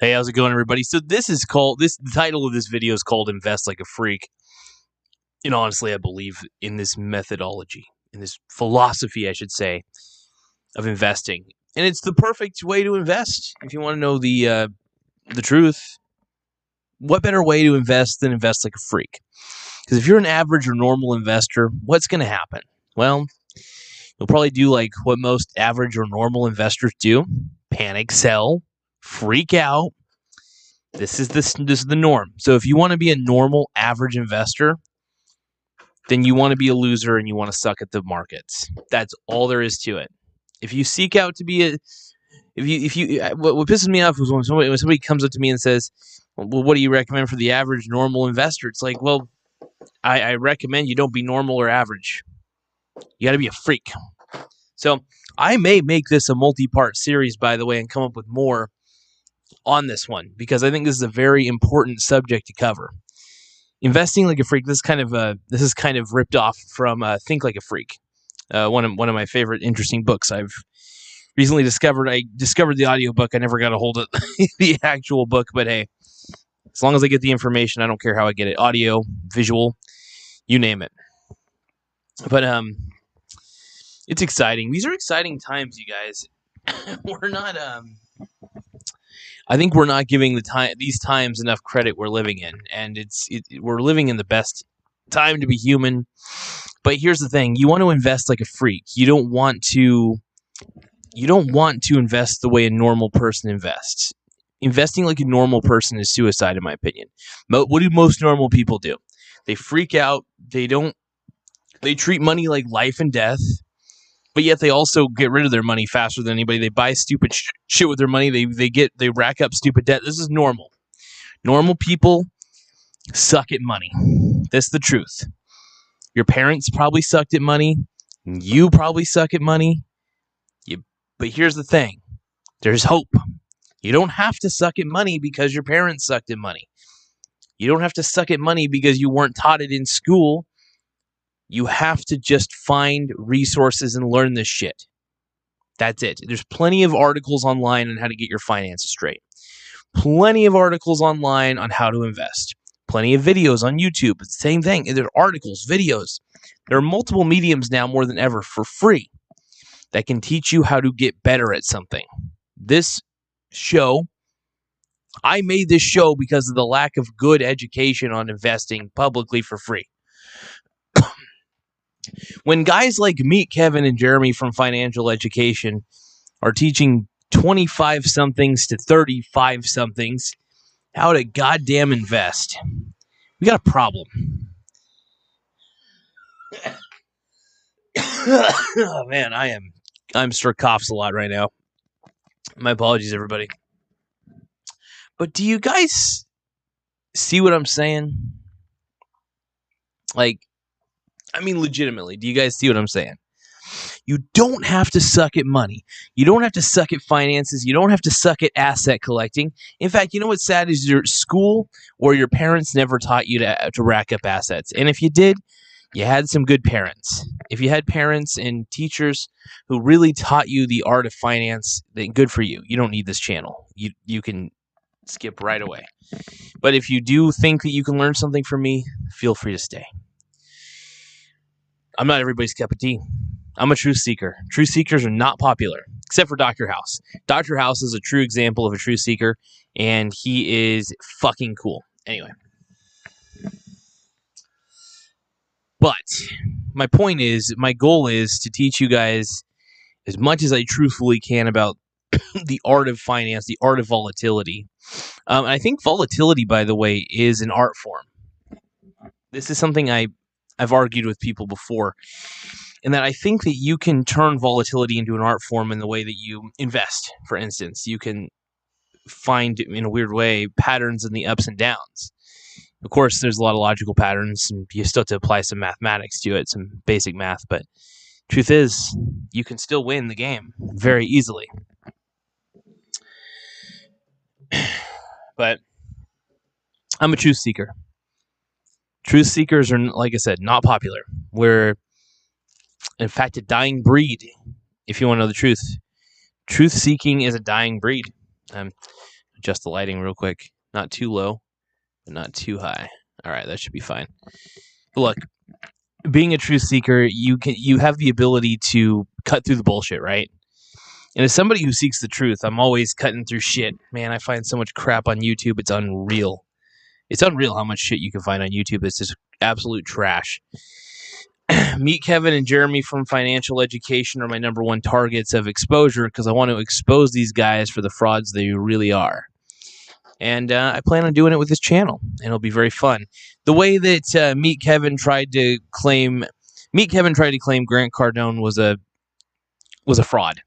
Hey, how's it going, everybody? So this is called, the title of this video is called Invest Like a Freak. And honestly, I believe in this methodology, in this philosophy, I should say, of investing. And it's the perfect way to invest. If you want to know the truth, what better way to invest than invest like a freak? Because if you're an average or normal investor, what's going to happen? Well, you'll probably do like what most average or normal investors do, panic, sell, freak out. This is the norm. So if you want to be a normal average investor, then you want to be a loser and you want to suck at the markets. That's all there is to it. If you seek out to be a, what pisses me off is when somebody comes up to me and says, "Well, what do you recommend for the average normal investor?" It's like, well, I recommend you don't be normal or average. You got to be a freak. So I may make this a multi-part series, by the way, and come up with more on this one, because I think this is a very important subject to cover. Investing like a freak. This is kind of ripped off from Think Like a Freak, one of my favorite interesting books I've recently discovered. I discovered the audiobook. I never got a hold of the actual book, but hey, as long as I get the information, I don't care how I get it. Audio, visual, you name it. But it's exciting. These are exciting times, you guys. We're not I think we're not giving these times enough credit we're living in, and we're living in the best time to be human. But here's the thing: you want to invest like a freak. You don't want to invest the way a normal person invests. Investing like a normal person is suicide, in my opinion. What do most normal people do? They freak out. They treat money like life and death. But yet they also get rid of their money faster than anybody. They buy stupid shit with their money. They rack up stupid debt. This is normal. Normal people suck at money. That's the truth. Your parents probably sucked at money. You probably suck at money. But here's the thing. There's hope. You don't have to suck at money because your parents sucked at money. You don't have to suck at money because you weren't taught it in school. You have to just find resources and learn this shit. That's it. There's plenty of articles online on how to get your finances straight. Plenty of articles online on how to invest. Plenty of videos on YouTube. It's the same thing. There are articles, videos. There are multiple mediums now more than ever for free that can teach you how to get better at something. This show, I made this show because of the lack of good education on investing publicly for free. When guys like Meet Kevin and Jeremy from Financial Education are teaching 25-somethings to 35-somethings how to goddamn invest, we got a problem. Oh, man, I'm struck coughs a lot right now. My apologies, everybody. But do you guys see what I'm saying? Like, I mean, legitimately, do you guys see what I'm saying? You don't have to suck at money. You don't have to suck at finances. You don't have to suck at asset collecting. In fact, you know what's sad is your school or your parents never taught you to rack up assets. And if you did, you had some good parents. If you had parents and teachers who really taught you the art of finance, then good for you. You don't need this channel. You can skip right away. But if you do think that you can learn something from me, feel free to stay. I'm not everybody's cup of tea. I'm a truth seeker. Truth seekers are not popular, except for Dr. House. Dr. House is a true example of a truth seeker, and he is fucking cool. Anyway. But my point is, my goal is to teach you guys as much as I truthfully can about the art of finance, the art of volatility. I think volatility, by the way, is an art form. This is something I've argued with people before, and that I think that you can turn volatility into an art form in the way that you invest. For instance, you can find, in a weird way, patterns in the ups and downs. Of course, there's a lot of logical patterns, and you still have to apply some mathematics to it, some basic math. But truth is, you can still win the game very easily. But I'm a truth seeker. Truth seekers are, like I said, not popular. We're, in fact, a dying breed, if you want to know the truth. Truth seeking is a dying breed. Adjust the lighting real quick. Not too low, but not too high. All right, that should be fine. But look, being a truth seeker, you have the ability to cut through the bullshit, right? And as somebody who seeks the truth, I'm always cutting through shit. Man, I find so much crap on YouTube. It's unreal. It's unreal how much shit you can find on YouTube. It's just absolute trash. Meet Kevin and Jeremy from Financial Education are my number one targets of exposure because I want to expose these guys for the frauds they really are. And I plan on doing it with this channel, and it'll be very fun. The way that Meet Kevin tried to claim Grant Cardone was a fraud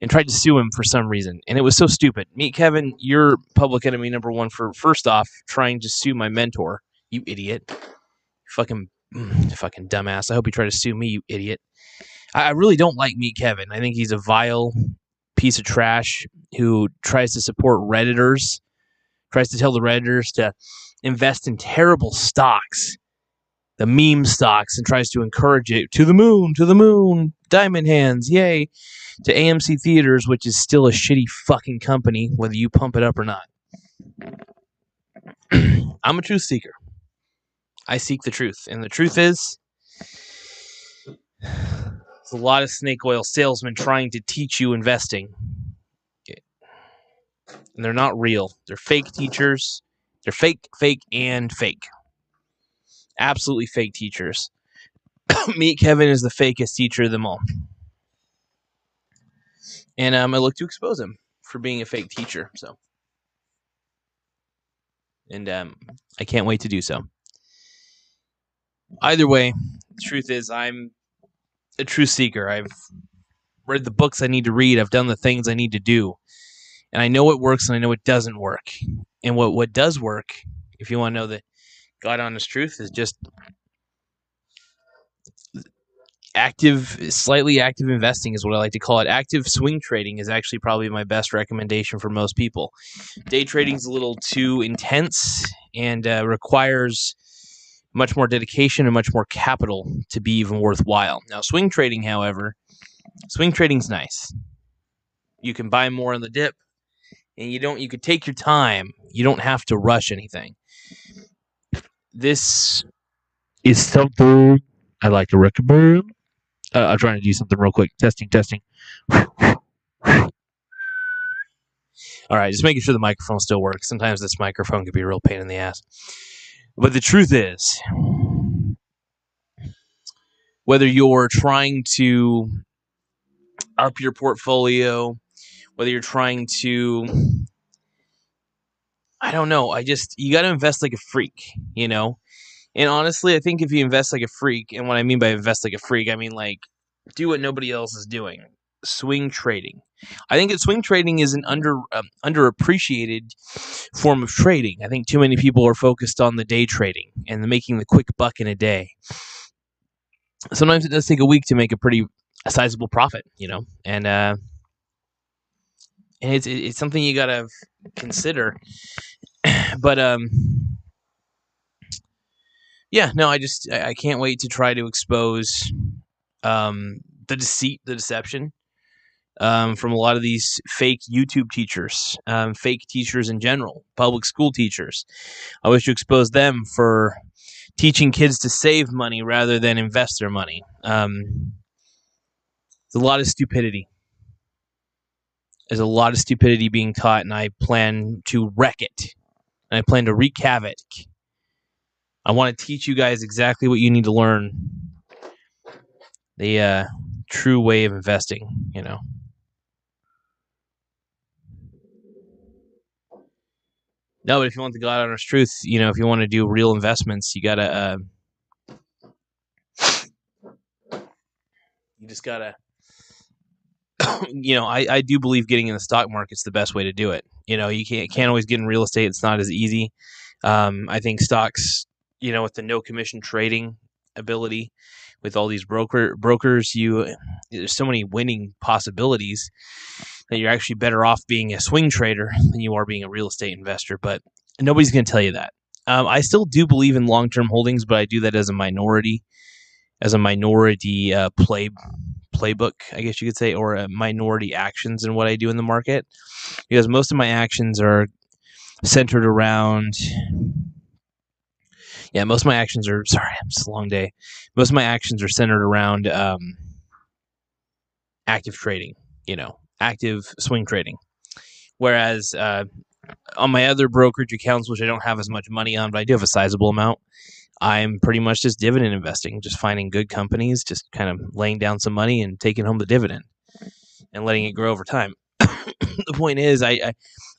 and tried to sue him for some reason. And it was so stupid. Meet Kevin, you're public enemy number one for, first off, trying to sue my mentor. You idiot. Fucking dumbass. I hope you try to sue me, you idiot. I really don't like Meet Kevin. I think he's a vile piece of trash who tries to support Redditors, tries to tell the Redditors to invest in terrible stocks, the meme stocks, and tries to encourage it to the moon, diamond hands, yay, to AMC Theaters, which is still a shitty fucking company, whether you pump it up or not. I'm a truth seeker. I seek the truth, and the truth is, there's a lot of snake oil salesmen trying to teach you investing, and they're not real. They're fake teachers. They're fake. Absolutely fake teachers. Meet Kevin is the fakest teacher of them all, and I look to expose him for being a fake teacher. So, and I can't wait to do so. Either way, the truth is I'm a truth seeker. I've read the books I need to read. I've done the things I need to do. And I know what works and I know what doesn't work. And what does work, if you want to know the God honest truth, is just slightly active investing is what I like to call it. Active swing trading is actually probably my best recommendation for most people. Day trading is a little too intense and requires much more dedication and much more capital to be even worthwhile. Now, swing trading, however, swing trading's nice. You can buy more on the dip, and you could take your time. You don't have to rush anything. This is something I like to recommend. I'm trying to do something real quick. Testing. All right, just making sure the microphone still works. Sometimes this microphone could be a real pain in the ass. But the truth is, whether you're trying to up your portfolio, whether you're trying to, you got to invest like a freak, you know? And honestly, I think if you invest like a freak, and what I mean by invest like a freak, I mean like do what nobody else is doing, swing trading. I think that swing trading is an underappreciated form of trading. I think too many people are focused on the day trading and making the quick buck in a day. Sometimes it does take a week to make a pretty sizable profit, you know, and it's something you gotta consider. But I can't wait to try to expose the deceit, the deception. From a lot of these fake YouTube teachers, fake teachers in general, public school teachers. I wish to expose them for teaching kids to save money rather than invest their money. There's a lot of stupidity. There's a lot of stupidity being taught, and I plan to wreck it. And I plan to wreak havoc. I want to teach you guys exactly what you need to learn. The true way of investing, you know. No, but if you want the God honest truth, you know, if you want to do real investments, you just gotta you know, I do believe getting in the stock market's the best way to do it. You know, you can't always get in real estate. It's not as easy. I think stocks, you know, with the no commission trading ability, with all these brokers, there's so many winning possibilities that you're actually better off being a swing trader than you are being a real estate investor. But nobody's going to tell you that. I still do believe in long-term holdings, but I do that as a minority, playbook, I guess you could say, or a minority actions in what I do in the market, because most of my actions are centered around. Yeah, most of my actions are. Sorry, it's a long day. Most of my actions are centered around active trading. You know, active swing trading. Whereas on my other brokerage accounts, which I don't have as much money on, but I do have a sizable amount, I'm pretty much just dividend investing, just finding good companies, just kind of laying down some money and taking home the dividend and letting it grow over time. The point is, I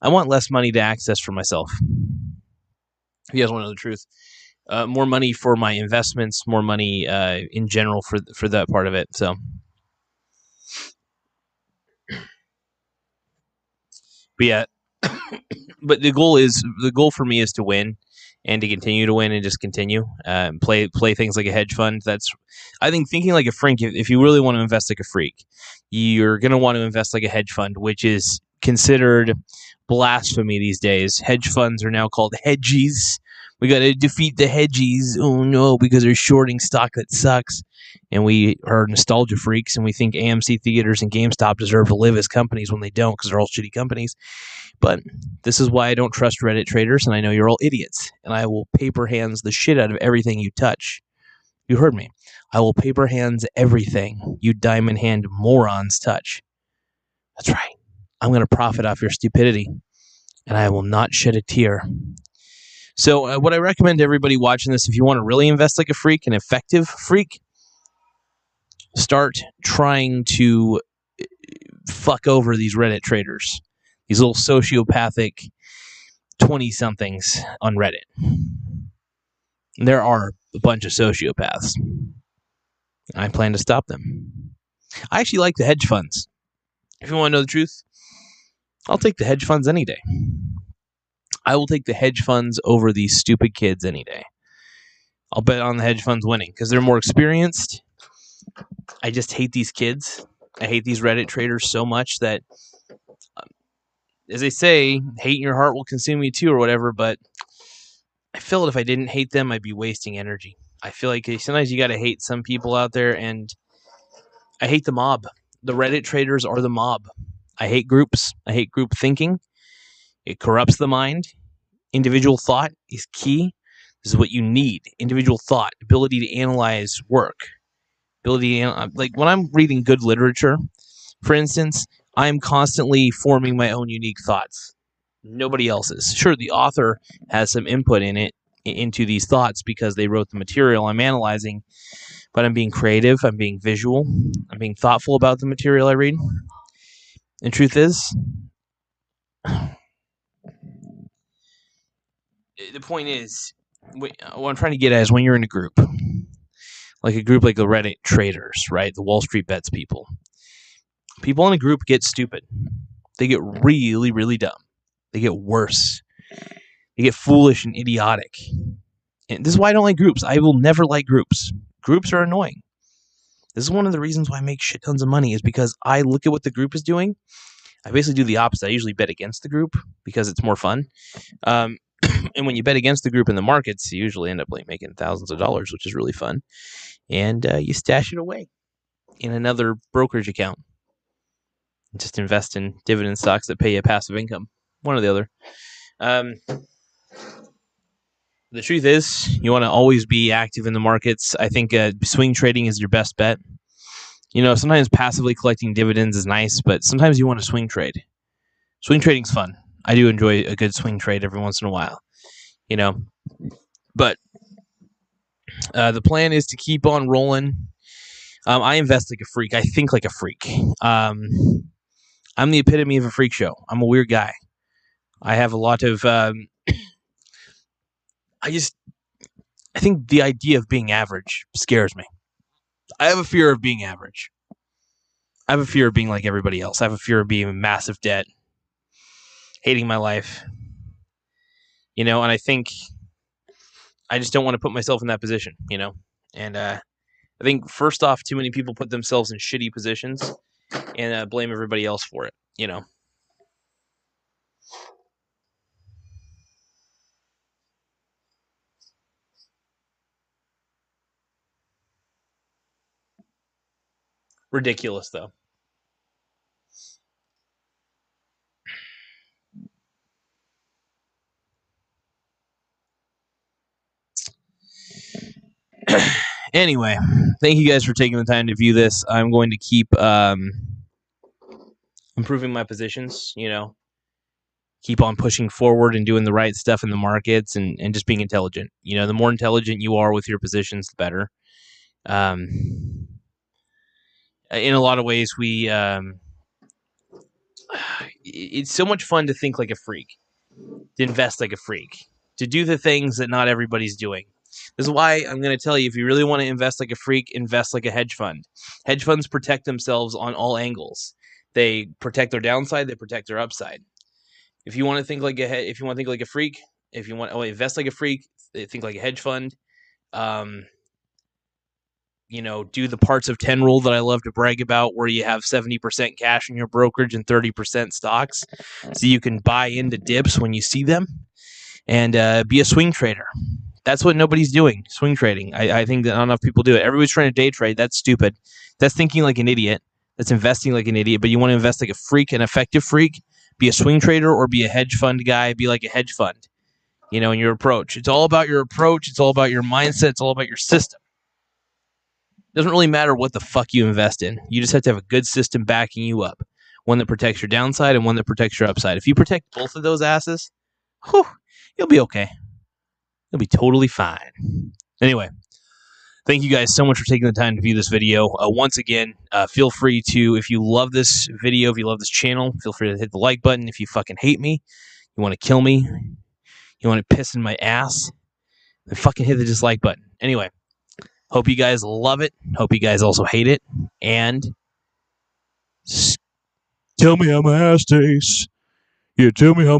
want less money to access for myself. If you guys want to know the truth. More money for my investments, more money in general for that part of it. So, but yeah, but the goal for me is to win and to continue to win and just continue and play things like a hedge fund. That's, I think, thinking like a freak. If you really want to invest like a freak, you're going to want to invest like a hedge fund, which is considered blasphemy these days. Hedge funds are now called hedgies. We got to defeat the hedgies. Oh, no, because they're shorting stock that sucks. And we are nostalgia freaks, and we think AMC Theaters and GameStop deserve to live as companies when they don't, because they're all shitty companies. But this is why I don't trust Reddit traders, and I know you're all idiots. And I will paper hands the shit out of everything you touch. You heard me. I will paper hands everything you diamond hand morons touch. That's right. I'm going to profit off your stupidity, and I will not shed a tear. So what I recommend to everybody watching this, if you want to really invest like a freak, an effective freak, start trying to fuck over these Reddit traders, these little sociopathic 20-somethings on Reddit. There are a bunch of sociopaths. I plan to stop them. I actually like the hedge funds. If you want to know the truth, I'll take the hedge funds any day. I will take the hedge funds over these stupid kids any day. I'll bet on the hedge funds winning because they're more experienced. I just hate these kids. I hate these Reddit traders so much that, as they say, hate in your heart will consume you too, or whatever. But I feel that if I didn't hate them, I'd be wasting energy. I feel like sometimes you got to hate some people out there, and I hate the mob. The Reddit traders are the mob. I hate groups. I hate group thinking. It corrupts the mind. Individual thought is key. This is what you need. Individual thought, ability to analyze work. Ability to like when I'm reading good literature, for instance, I'm constantly forming my own unique thoughts. Nobody else's. Sure, the author has some input into these thoughts because they wrote the material I'm analyzing, but I'm being creative, I'm being visual, I'm being thoughtful about the material I read. And truth is, the point is, what I'm trying to get at is when you're in a group like the Reddit traders, right? The Wall Street Bets people. People in a group get stupid. They get really, really dumb. They get worse. They get foolish and idiotic. And this is why I don't like groups. I will never like groups. Groups are annoying. This is one of the reasons why I make shit tons of money is because I look at what the group is doing. I basically do the opposite. I usually bet against the group because it's more fun. And when you bet against the group in the markets, you usually end up like making thousands of dollars, which is really fun. And you stash it away in another brokerage account. Just invest in dividend stocks that pay you passive income. One or the other. The truth is, you want to always be active in the markets. I think swing trading is your best bet. You know, sometimes passively collecting dividends is nice, but sometimes you want to swing trade. Swing trading's fun. I do enjoy a good swing trade every once in a while, you know, but the plan is to keep on rolling. I invest like a freak. I think like a freak. I'm the epitome of a freak show. I'm a weird guy. I have a lot of, I think the idea of being average scares me. I have a fear of being average. I have a fear of being like everybody else. I have a fear of being in massive debt, hating my life, you know, and I think I just don't want to put myself in that position, you know, and I think first off, too many people put themselves in shitty positions and blame everybody else for it, you know. Ridiculous, though. Anyway, thank you guys for taking the time to view this. I'm going to keep improving my positions, you know, keep on pushing forward and doing the right stuff in the markets and just being intelligent. You know, the more intelligent you are with your positions, the better. In a lot of ways, we it's so much fun to think like a freak, to invest like a freak, to do the things that not everybody's doing. This is why I'm going to tell you, if you really want to invest like a freak, invest like a hedge fund. Hedge funds protect themselves on all angles. They protect their downside. They protect their upside. If you want to think like a, if you want to think like a freak, if you want to invest like a freak, think like a hedge fund. You know, do the parts of 10 rule that I love to brag about, where you have 70% cash in your brokerage and 30% stocks, so you can buy into dips when you see them, and be a swing trader. That's what nobody's doing, swing trading. I think that not enough people do it. Everybody's trying to day trade. That's stupid. That's thinking like an idiot. That's investing like an idiot. But you want to invest like a freak, an effective freak, be a swing trader or be a hedge fund guy, be like a hedge fund, you know, in your approach. It's all about your approach. It's all about your mindset. It's all about your system. Doesn't really matter what the fuck you invest in. You just have to have a good system backing you up. One that protects your downside and one that protects your upside. If you protect both of those asses, whew, you'll be okay. You'll be totally fine. Anyway, thank you guys so much for taking the time to view this video. Once again, feel free to, if you love this video, if you love this channel, feel free to hit the like button. If you fucking hate me, you want to kill me, you want to piss in my ass, then fucking hit the dislike button. Anyway. Hope you guys love it. Hope you guys also hate it. And tell me how my ass tastes. Yeah, tell me how my